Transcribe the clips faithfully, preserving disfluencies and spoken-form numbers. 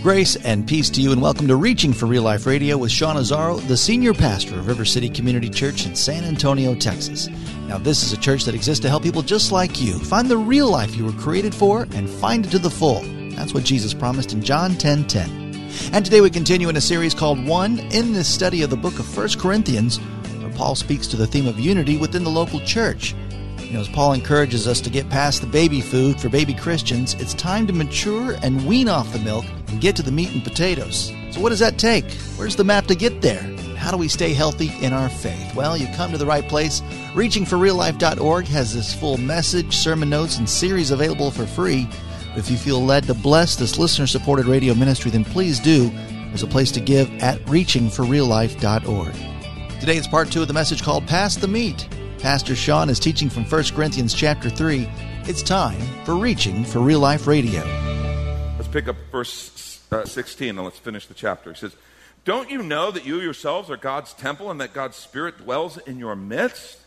Grace and peace to you, and welcome to Reaching for Real Life Radio with Sean Azzaro, the senior pastor of River City Community Church in San Antonio, Texas. Now, this is a church that exists to help people just like you find the real life you were created for and find it to the full. That's what Jesus promised in John ten ten. And today we continue in a series called One, in this study of the book of First Corinthians, where Paul speaks to the theme of unity within the local church. You know, as Paul encourages us to get past the baby food for baby Christians, it's time to mature and wean off the milk and get to the meat and potatoes. So what does that take? Where's the map to get there? And how do we stay healthy in our faith? Well, you come to the right place. Reaching for Real Life dot org has this full message, sermon notes, and series available for free. If you feel led to bless this listener-supported radio ministry, then please do. There's a place to give at Reaching for Real Life dot org. Today it's part two of the message called Pass the Meat. Pastor Sean is teaching from First Corinthians chapter three. It's time for Reaching for Real Life Radio. Let's pick up verse uh, sixteen and let's finish the chapter. He says, "Don't you know that you yourselves are God's temple and that God's Spirit dwells in your midst?"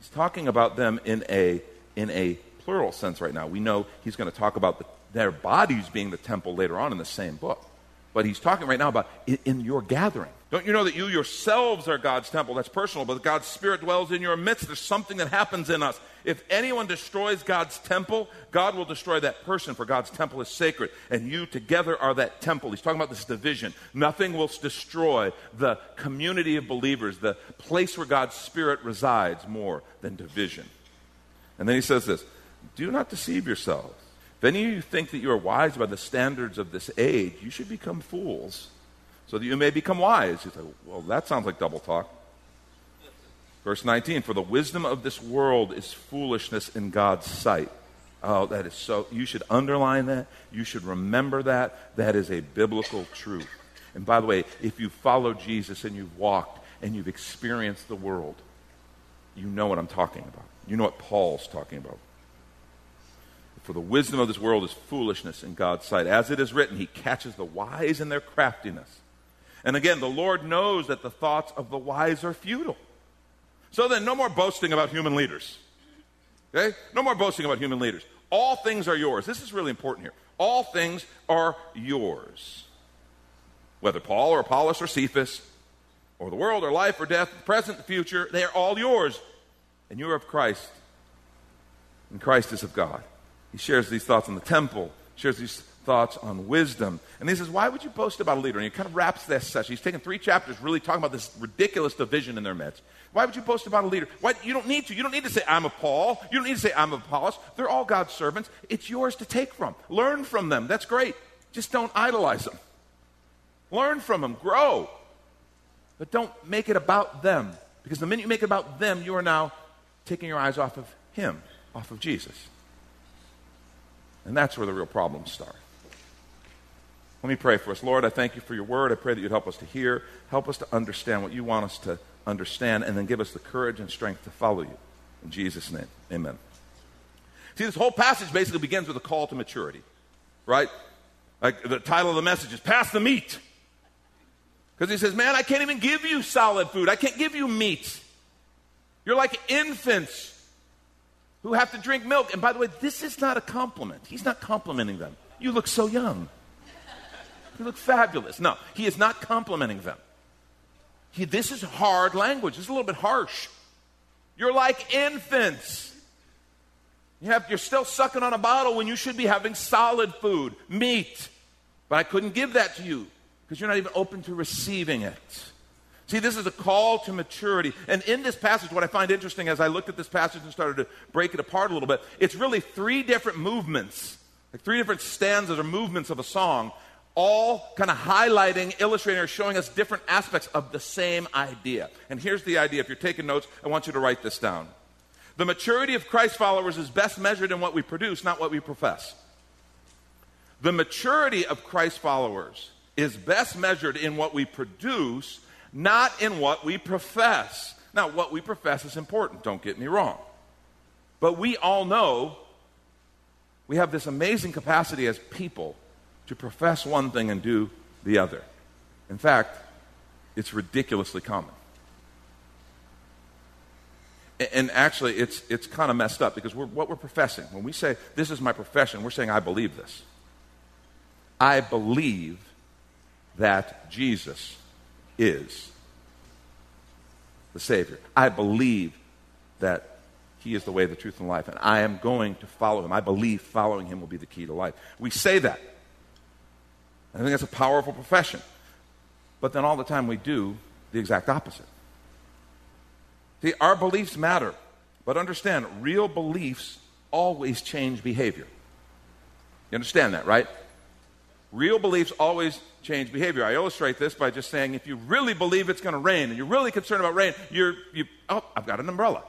He's talking about them in a in a plural sense right now. We know he's going to talk about the, their bodies being the temple later on in the same book. But he's talking right now about in, in your gathering. Don't you know that you yourselves are God's temple? That's personal, but God's Spirit dwells in your midst. There's something that happens in us. If anyone destroys God's temple, God will destroy that person, for God's temple is sacred, and you together are that temple. He's talking about this division. Nothing will destroy the community of believers, the place where God's Spirit resides, more than division. And then he says this, "Do not deceive yourselves. If any of you think that you are wise by the standards of this age, you should become fools, so that you may become wise." He's like, well, that sounds like double talk. Verse nineteen, "For the wisdom of this world is foolishness in God's sight." Oh, that is so, you should underline that. You should remember that. That is a biblical truth. And by the way, if you follow Jesus and you've walked and you've experienced the world, you know what I'm talking about. You know what Paul's talking about. "For the wisdom of this world is foolishness in God's sight. As it is written, he catches the wise in their craftiness. And again, the Lord knows that the thoughts of the wise are futile." So then, no more boasting about human leaders. Okay? No more boasting about human leaders. All things are yours. This is really important here. All things are yours. Whether Paul or Apollos or Cephas, or the world or life or death, the present, the future, they are all yours. And you are of Christ, and Christ is of God. He shares these thoughts on the temple, shares these thoughts on wisdom. And he says, why would you boast about a leader? And he kind of wraps this session. He's taken three chapters really talking about this ridiculous division in their midst. Why would you boast about a leader? Why, you don't need to. You don't need to say, I'm of Paul. You don't need to say, I'm of Apollos. They're all God's servants. It's yours to take from. Learn from them. That's great. Just don't idolize them. Learn from them. Grow. But don't make it about them. Because the minute you make it about them, you are now taking your eyes off of him, off of Jesus. And that's where the real problems start. Let me pray for us. Lord, I thank you for your word. I pray that you'd help us to hear, help us to understand what you want us to understand, and then give us the courage and strength to follow you. In Jesus' name, amen. See, this whole passage basically begins with a call to maturity, right? Like the title of the message is Pass the Meat. Because he says, man, I can't even give you solid food. I can't give you meat. You're like infants who have to drink milk. And by the way, this is not a compliment. He's not complimenting them. You look so young. You look fabulous. No, he is not complimenting them. He, this is hard language. This is a little bit harsh. You're like infants. You have, you're still sucking on a bottle when you should be having solid food, meat. But I couldn't give that to you because you're not even open to receiving it. See, this is a call to maturity. And in this passage, what I find interesting as I looked at this passage and started to break it apart a little bit, it's really three different movements, like three different stanzas or movements of a song, all kind of highlighting, illustrating, or showing us different aspects of the same idea. And here's the idea. If you're taking notes, I want you to write this down. The maturity of Christ followers is best measured in what we produce, not what we profess. The maturity of Christ followers is best measured in what we produce, not in what we profess. Now, what we profess is important, don't get me wrong. But we all know we have this amazing capacity as people to profess one thing and do the other. In fact, it's ridiculously common. And actually, it's it's kind of messed up because we're, what we're professing, when we say, this is my profession, we're saying, I believe this. I believe that Jesus is the Savior. I believe that He is the way, the truth, and life, and I am going to follow Him. I believe following Him will be the key to life. We say that. I think that's a powerful profession. But then all the time we do the exact opposite. See, our beliefs matter, but understand, real beliefs always change behavior. You understand that, right? Real beliefs always change behavior. I illustrate this by just saying, if you really believe it's going to rain, and you're really concerned about rain, you're, you, oh, I've got an umbrella.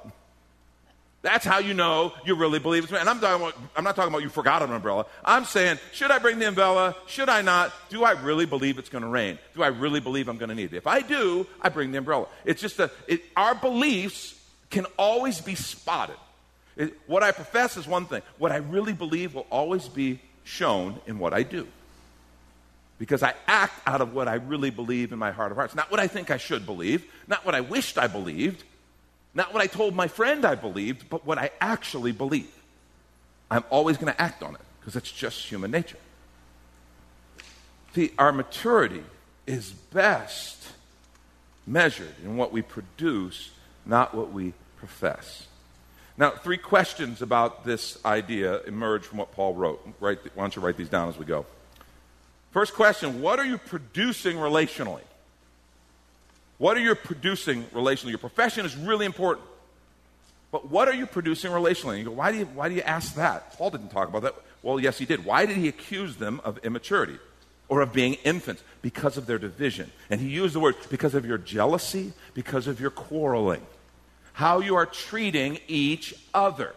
That's how you know you really believe it's rain. And I'm, talking about, I'm not talking about you forgot an umbrella. I'm saying, should I bring the umbrella? Should I not? Do I really believe it's going to rain? Do I really believe I'm going to need it? If I do, I bring the umbrella. It's just that it, our beliefs can always be spotted. It, what I profess is one thing. What I really believe will always be shown in what I do. Because I act out of what I really believe in my heart of hearts. Not what I think I should believe. Not what I wished I believed. Not what I told my friend I believed, but what I actually believe. I'm always going to act on it because it's just human nature. See, our maturity is best measured in what we produce, not what we profess. Now, three questions about this idea emerge from what Paul wrote. Write, why don't you write these down as we go? First question, what are you producing relationally? What are you producing relationally? Your profession is really important. But what are you producing relationally? You go, why do you, why do you ask that? Paul didn't talk about that. Well, yes, he did. Why did he accuse them of immaturity or of being infants? Because of their division. And he used the word, because of your jealousy, because of your quarreling. How you are treating each other.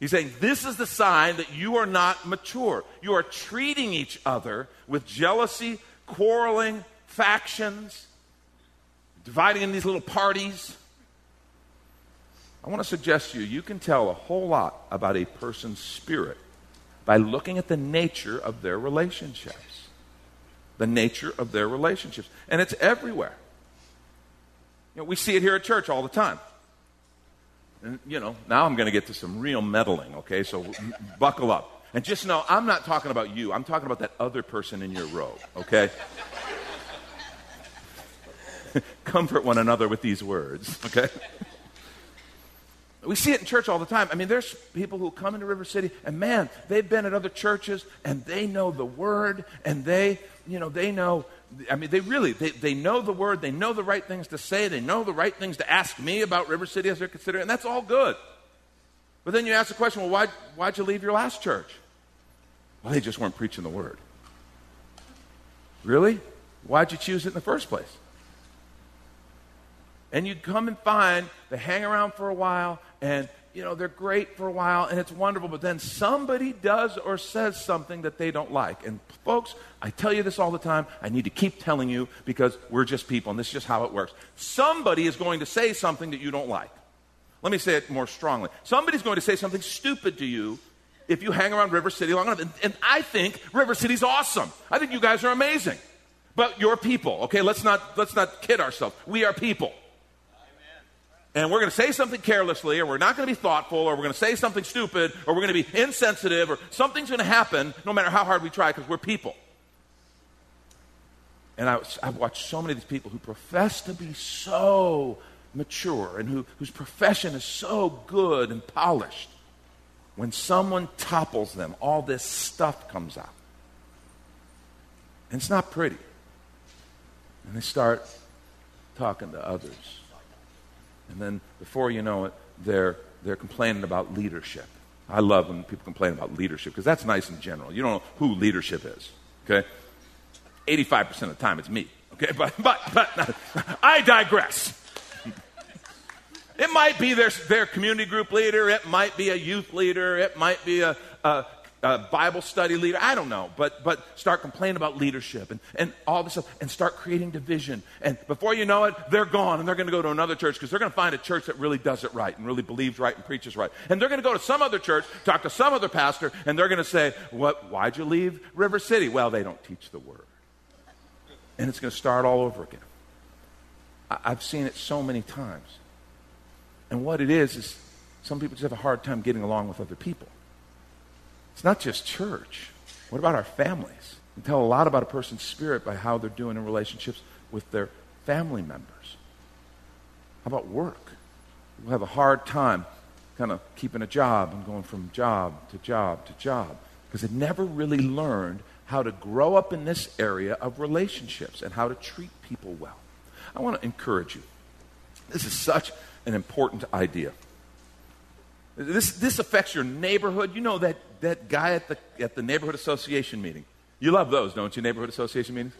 He's saying, this is the sign that you are not mature. You are treating each other with jealousy, quarreling, factions, dividing in these little parties. I want to suggest to you, you can tell a whole lot about a person's spirit by looking at the nature of their relationships. The nature of their relationships. And it's everywhere. You know, we see it here at church all the time. And, you know, now I'm going to get to some real meddling, okay? So buckle up. And just know, I'm not talking about you. I'm talking about that other person in your row, okay? Comfort one another with these words, okay? We see it in church all the time. I mean, there's people who come into River City, and man, they've been at other churches, and they know the Word, and they, you know, they know, I mean, they really, they, they know the Word, they know the right things to say, they know the right things to ask me about River City as they're considering, and that's all good. But then you ask the question, well, why, why'd you leave your last church? Well, they just weren't preaching the Word. Really? Why'd you choose it in the first place? And you'd come and find they hang around for a while, and, you know, they're great for a while, and it's wonderful, but then somebody does or says something that they don't like. And folks, I tell you this all the time. I need to keep telling you because we're just people, and this is just how it works. Somebody is going to say something that you don't like. Let me say it more strongly. Somebody's going to say something stupid to you if you hang around River City long enough. And, and I think River City's awesome. I think you guys are amazing. But you're people, okay? Let's not, let's not kid ourselves. We are people. And we're going to say something carelessly, or we're not going to be thoughtful, or we're going to say something stupid, or we're going to be insensitive, or something's going to happen no matter how hard we try because we're people. And I, I've watched so many of these people who profess to be so mature and who, whose profession is so good and polished. When someone topples them, all this stuff comes out. And it's not pretty. And they start talking to others. And then before you know it, they're they're complaining about leadership. I love when people complain about leadership because that's nice in general. You don't know who leadership is, okay? eighty-five percent of the time it's me, okay? But but but I digress. It might be their, their community group leader. It might be a youth leader. It might be a, a a Bible study leader, I don't know, but but start complaining about leadership and, and all this stuff and start creating division. And before you know it, they're gone and they're going to go to another church because they're going to find a church that really does it right and really believes right and preaches right. And they're going to go to some other church, talk to some other pastor, and they're going to say, "What? Why'd you leave River City?" Well, they don't teach the word. And it's going to start all over again. I, I've seen it so many times. And what it is is some people just have a hard time getting along with other people. It's not just church. What about our families? You can tell a lot about a person's spirit by how they're doing in relationships with their family members. How about work? People have a hard time kind of keeping a job and going from job to job to job because they never really learned how to grow up in this area of relationships and how to treat people well. I want to encourage you. This is such an important idea. This this affects your neighborhood. You know that, that guy at the at the neighborhood association meeting. You love those, don't you, neighborhood association meetings?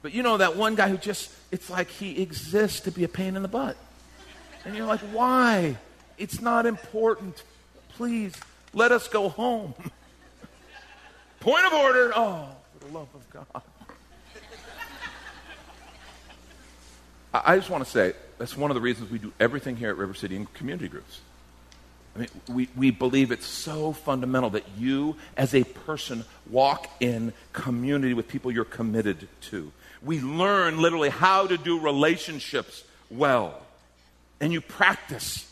But you know that one guy who just, it's like he exists to be a pain in the butt. And you're like, why? It's not important. Please, let us go home. Point of order. Oh, for the love of God. I, I just want to say, that's one of the reasons we do everything here at River City in community groups. I mean, we, we believe it's so fundamental that you, as a person, walk in community with people you're committed to. We learn literally how to do relationships well. And you practice.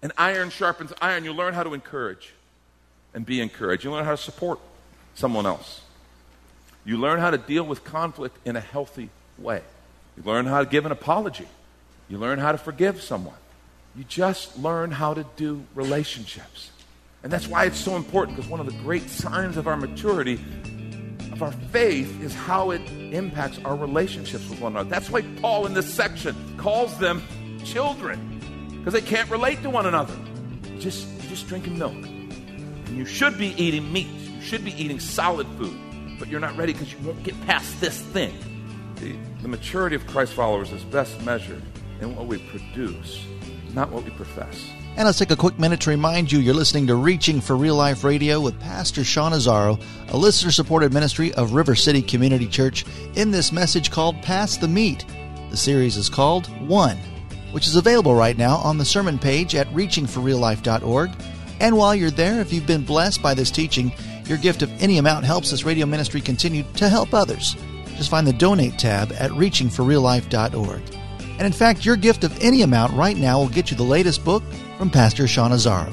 And iron sharpens iron. You learn how to encourage and be encouraged. You learn how to support someone else. You learn how to deal with conflict in a healthy way. You learn how to give an apology. You learn how to forgive someone. You just learn how to do relationships. And that's why it's so important, because one of the great signs of our maturity, of our faith, is how it impacts our relationships with one another. That's why Paul in this section calls them children, because they can't relate to one another. You just, you're just drinking milk. And you should be eating meat. You should be eating solid food. But you're not ready because you won't get past this thing. The, the maturity of Christ followers is best measured in what we produce, not what we profess. And let's take a quick minute to remind you you're listening to Reaching for Real Life Radio with Pastor Sean Azzaro, a listener-supported ministry of River City Community Church, in this message called Pass the Meat. The series is called One, which is available right now on the sermon page at reaching for real life dot org. And while you're there, if you've been blessed by this teaching, your gift of any amount helps this radio ministry continue to help others. Just find the Donate tab at reaching for real life dot org. And in fact, your gift of any amount right now will get you the latest book from Pastor Sean Azzaro.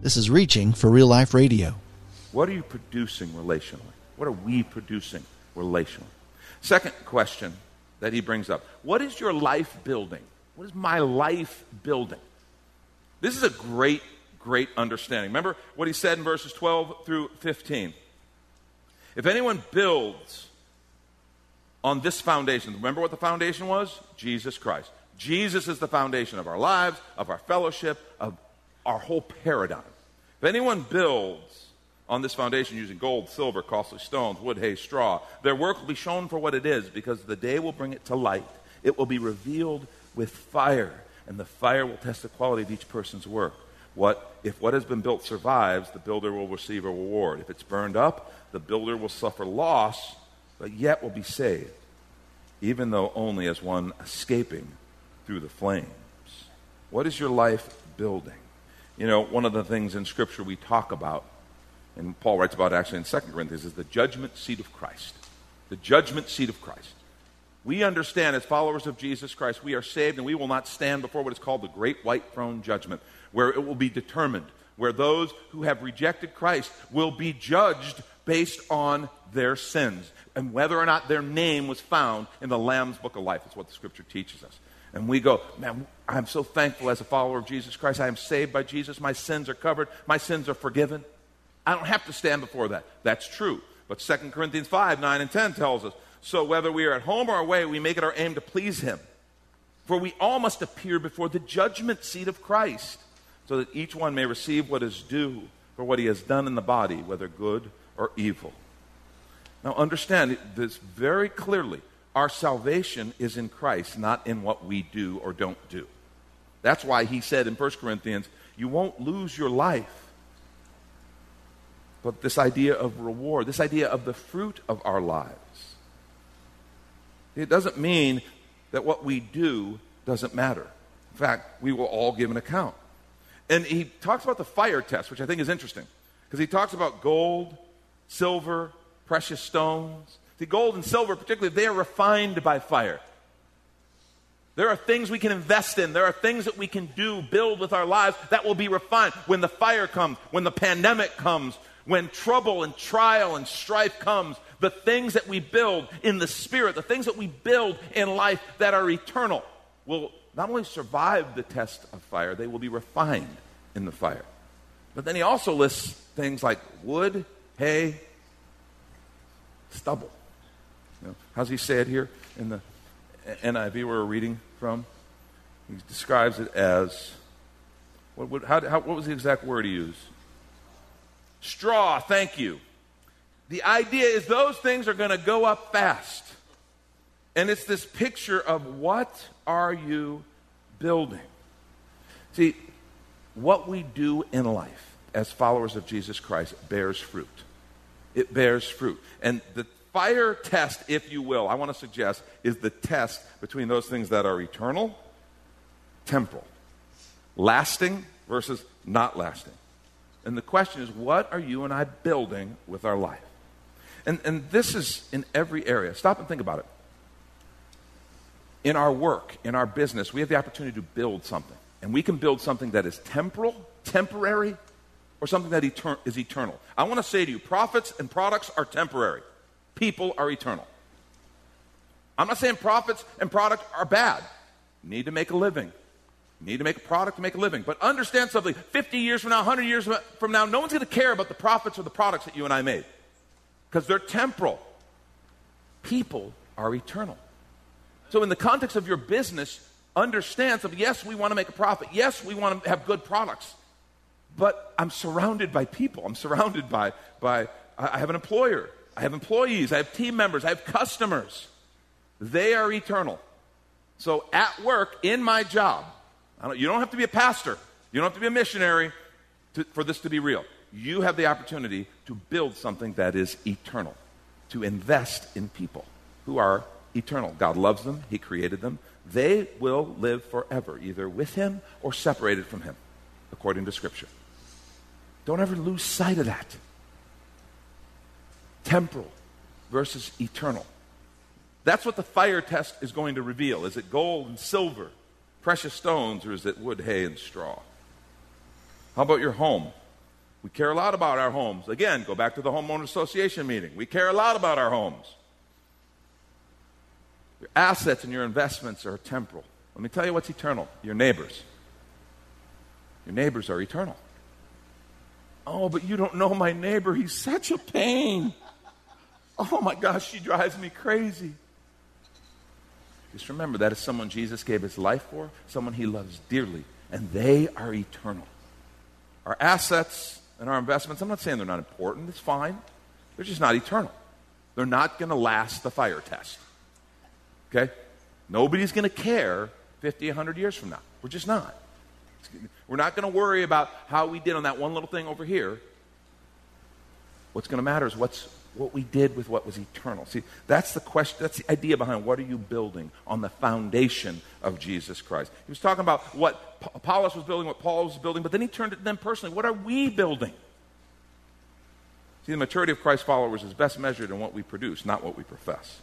This is Reaching for Real Life Radio. What are you producing relationally? What are we producing relationally? Second question that he brings up. What is your life building? What is my life building? This is a great, great understanding. Remember what he said in verses twelve through fifteen. If anyone builds on this foundation, remember what the foundation was? Jesus Christ. Jesus is the foundation of our lives, of our fellowship, of our whole paradigm. If anyone builds on this foundation using gold, silver, costly stones, wood, hay, straw, their work will be shown for what it is, because the day will bring it to light. It will be revealed with fire, and the fire will test the quality of each person's work. What if what has been built survives, the builder will receive a reward. If it's burned up, the builder will suffer loss, but yet will be saved, even though only as one escaping through the flames. What is your life building? You know, one of the things in Scripture we talk about, and Paul writes about actually in Second Corinthians, is the judgment seat of Christ. The judgment seat of Christ. We understand as followers of Jesus Christ, we are saved and we will not stand before what is called the great white throne judgment, where it will be determined, where those who have rejected Christ will be judged based on their sins and whether or not their name was found in the Lamb's Book of Life. That's what the Scripture teaches us. And we go, man, I'm so thankful as a follower of Jesus Christ. I am saved by Jesus. My sins are covered. My sins are forgiven. I don't have to stand before that. That's true. But Second Corinthians five, nine, and ten tells us, so whether we are at home or away, we make it our aim to please him. For we all must appear before the judgment seat of Christ, so that each one may receive what is due for what he has done in the body, whether good or evil. Now understand this very clearly. Our salvation is in Christ, not in what we do or don't do. That's why he said in First Corinthians, you won't lose your life. But this idea of reward, this idea of the fruit of our lives, it doesn't mean that what we do doesn't matter. In fact, we will all give an account. And he talks about the fire test, which I think is interesting, because he talks about gold, silver, precious stones. The gold and silver, particularly, they are refined by fire. There are things we can invest in. There are things that we can do, build with our lives that will be refined when the fire comes, when the pandemic comes, when trouble and trial and strife comes. The things that we build in the Spirit, the things that we build in life that are eternal, will not only survive the test of fire, they will be refined in the fire. But then he also lists things like wood, hay, stubble. You know, how's he say it here in the N I V we're reading from? He describes it as, what, what, how, how, what was the exact word he used? Straw, thank you. The idea is those things are going to go up fast. And it's this picture of what are you building? See, what we do in life as followers of Jesus Christ bears fruit. It bears fruit. And the fire test, if you will, I want to suggest, is the test between those things that are eternal, temporal, lasting versus not lasting. And the question is, what are you and I building with our life? And, and this is in every area. Stop and think about it. In our work, in our business, we have the opportunity to build something. And we can build something that is temporal, temporary, or something that etern- is eternal. I want to say to you, profits and products are temporary. People are eternal. I'm not saying profits and products are bad. You need to make a living. You need to make a product to make a living. But understand something. fifty years from now, one hundred years from now, no one's going to care about the profits or the products that you and I made, because they're temporal. People are eternal. So in the context of your business, understand something. Yes, we want to make a profit. Yes, we want to have good products. But I'm surrounded by people. I'm surrounded by, by I have an employer. I have employees, I have team members, I have customers. They are eternal. So at work, in my job, I don't, you don't have to be a pastor, you don't have to be a missionary to, for this to be real. You have the opportunity to build something that is eternal, to invest in people who are eternal. God loves them, he created them. They will live forever, either with him or separated from him, according to Scripture. Don't ever lose sight of that. Temporal versus eternal. That's what the fire test is going to reveal. Is it gold and silver, precious stones, or is it wood, hay, and straw? How about your home? We care a lot about our homes. Again, go back to the homeowner association meeting. We care a lot about our homes. Your assets and your investments are temporal. Let me tell you what's eternal. Your neighbors. Your neighbors are eternal. Oh, but you don't know my neighbor. He's such a pain. Oh my gosh, she drives me crazy. Just remember, that is someone Jesus gave his life for, someone he loves dearly, and they are eternal. Our assets and our investments, I'm not saying they're not important, it's fine. They're just not eternal. They're not going to last the fire test. Okay? Nobody's going to care fifty, one hundred years from now. We're just not. We're not going to worry about how we did on that one little thing over here. What's going to matter is what's what we did with what was eternal. See, that's the question, that's the idea behind what are you building on the foundation of Jesus Christ. He was talking about what Apollos was building, what Paul was building, but then he turned it to them personally. What are we building? See, the maturity of Christ's followers is best measured in what we produce, not what we profess.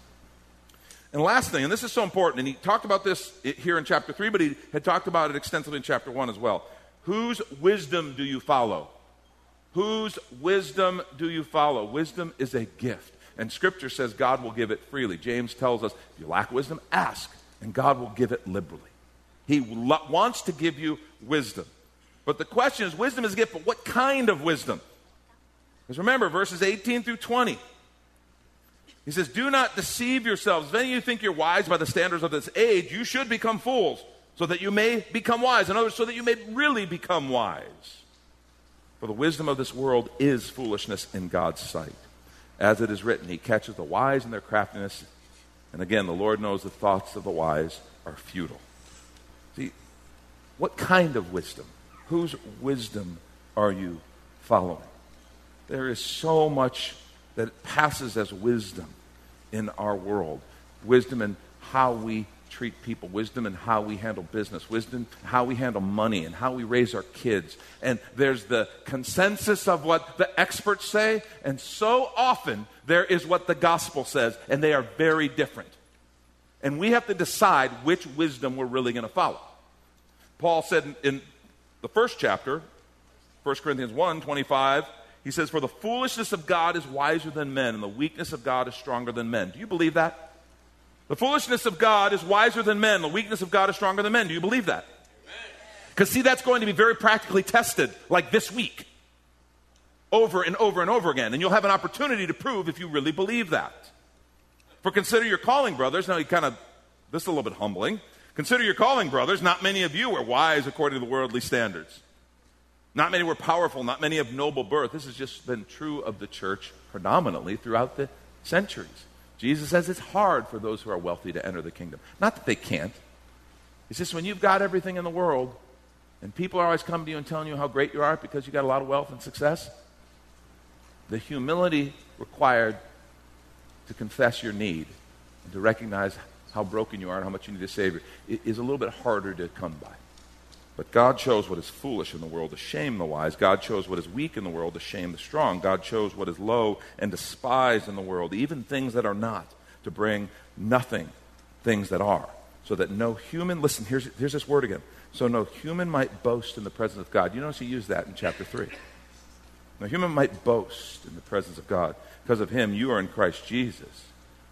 And last thing, and this is so important, and he talked about this here in chapter three, but he had talked about it extensively in chapter one as well. Whose wisdom do you follow? Whose wisdom do you follow? Wisdom is a gift. And Scripture says God will give it freely. James tells us, if you lack wisdom, ask, and God will give it liberally. He lo- wants to give you wisdom. But the question is, wisdom is a gift, but what kind of wisdom? Because remember, verses eighteen through twenty. He says, do not deceive yourselves. If any of you think you're wise by the standards of this age, you should become fools, so that you may become wise. In other words, so that you may really become wise. For the wisdom of this world is foolishness in God's sight. As it is written, he catches the wise in their craftiness. And again, the Lord knows the thoughts of the wise are futile. See, what kind of wisdom? Whose wisdom are you following? There is so much that passes as wisdom in our world. Wisdom in how we treat people, wisdom in how we handle business, wisdom in how we handle money and how we raise our kids. And there's the consensus of what the experts say, and so often there is what the gospel says, and they are very different. And we have to decide which wisdom we're really going to follow. Paul said in, in the first chapter, First Corinthians one twenty-five, he says, for the foolishness of God is wiser than men, and the weakness of God is stronger than men. Do you believe that? The foolishness of God is wiser than men. The weakness of God is stronger than men. Do you believe that? Because, see, that's going to be very practically tested, like this week, over and over and over again. And you'll have an opportunity to prove if you really believe that. For consider your calling, brothers. Now, he kind of, this is a little bit humbling. Consider your calling, brothers. Not many of you are wise according to the worldly standards. Not many were powerful. Not many of noble birth. This has just been true of the church predominantly throughout the centuries. Jesus says it's hard for those who are wealthy to enter the kingdom. Not that they can't. It's just when you've got everything in the world and people are always coming to you and telling you how great you are because you got a lot of wealth and success, the humility required to confess your need and to recognize how broken you are and how much you need a Savior is a little bit harder to come by. But God chose what is foolish in the world to shame the wise. God chose what is weak in the world to shame the strong. God chose what is low and despised in the world, even things that are not, to bring nothing, things that are, so that no human, listen, here's, here's this word again, so no human might boast in the presence of God. You notice he used that in chapter three. No human might boast in the presence of God. Because of him, you are in Christ Jesus,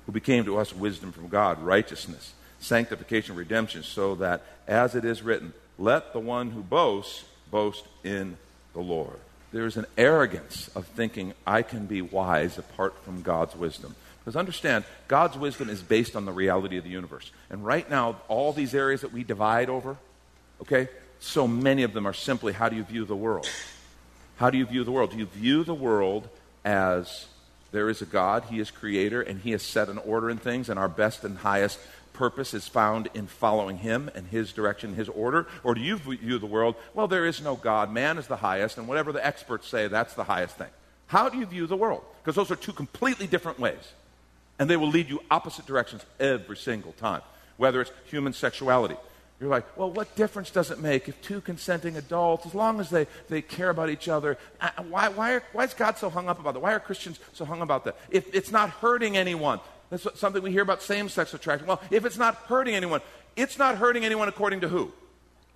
who became to us wisdom from God, righteousness, sanctification, redemption, so that, as it is written, let the one who boasts, boast in the Lord. There is an arrogance of thinking I can be wise apart from God's wisdom. Because understand, God's wisdom is based on the reality of the universe. And right now, all these areas that we divide over, okay, so many of them are simply how do you view the world? How do you view the world? Do you view the world as there is a God, he is creator, and he has set an order in things, and our best and highest purpose is found in following him and his direction, his order? Or do you view the world, well, there is no God, man is the highest, and whatever the experts say, that's the highest thing? How do you view the world? Because those are two completely different ways, and they will lead you opposite directions every single time. Whether it's human sexuality, you're like, well, what difference does it make if two consenting adults, as long as they, they care about each other, why, why, are, why is God so hung up about that? Why are Christians so hung about that? If it's not hurting anyone. That's something we hear about same-sex attraction. Well, if it's not hurting anyone, it's not hurting anyone according to who?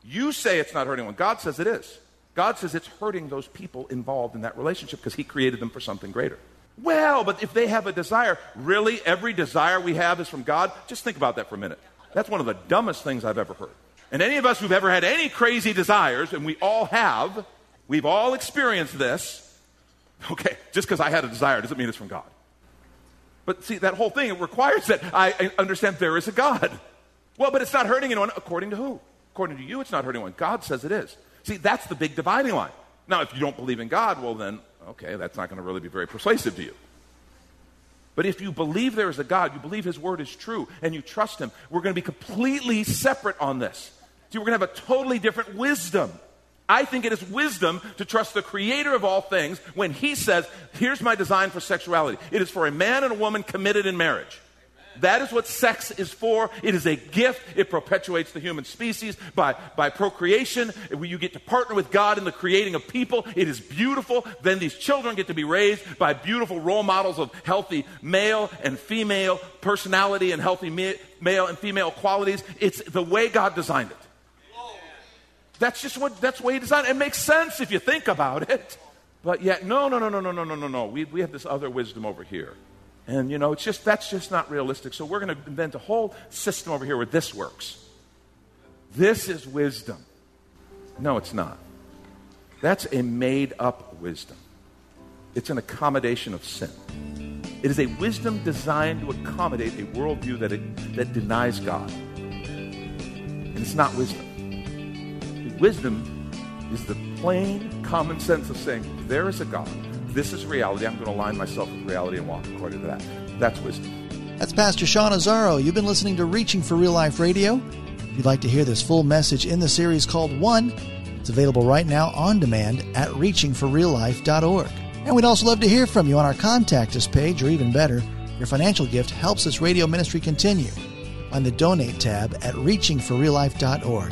You say it's not hurting anyone. God says it is. God says it's hurting those people involved in that relationship because he created them for something greater. Well, but if they have a desire, really every desire we have is from God? Just think about that for a minute. That's one of the dumbest things I've ever heard. And any of us who've ever had any crazy desires, and we all have, we've all experienced this. Okay, just because I had a desire doesn't mean it's from God. But see, that whole thing, it requires that I understand there is a God. Well, but it's not hurting anyone. According to who? According to you, it's not hurting anyone. God says it is. See, that's the big dividing line. Now, if you don't believe in God, well then, okay, that's not going to really be very persuasive to you. But if you believe there is a God, you believe his word is true, and you trust him, we're going to be completely separate on this. See, we're going to have a totally different wisdom. I think it is wisdom to trust the creator of all things when he says, here's my design for sexuality. It is for a man and a woman committed in marriage. Amen. That is what sex is for. It is a gift. It perpetuates the human species by, by procreation. You get to partner with God in the creating of people. It is beautiful. Then these children get to be raised by beautiful role models of healthy male and female personality and healthy ma- male and female qualities. It's the way God designed it. That's just what, that's the way he designed it. It makes sense if you think about it. But yet, no, no, no, no, no, no, no, no, no. We, we have this other wisdom over here. And, you know, it's just, that's just not realistic. So we're going to invent a whole system over here where this works. This is wisdom. No, it's not. That's a made-up wisdom. It's an accommodation of sin. It is a wisdom designed to accommodate a worldview that, it, that denies God. And it's not wisdom. Wisdom is the plain common sense of saying, there is a God. This is reality. I'm going to align myself with reality and walk according to that. That's wisdom. That's Pastor Sean Azzaro. You've been listening to Reaching for Real Life Radio. If you'd like to hear this full message in the series called One, it's available right now on demand at reaching for real life dot org. And we'd also love to hear from you on our Contact Us page, or even better, your financial gift helps this radio ministry continue on the Donate tab at reaching for real life dot org.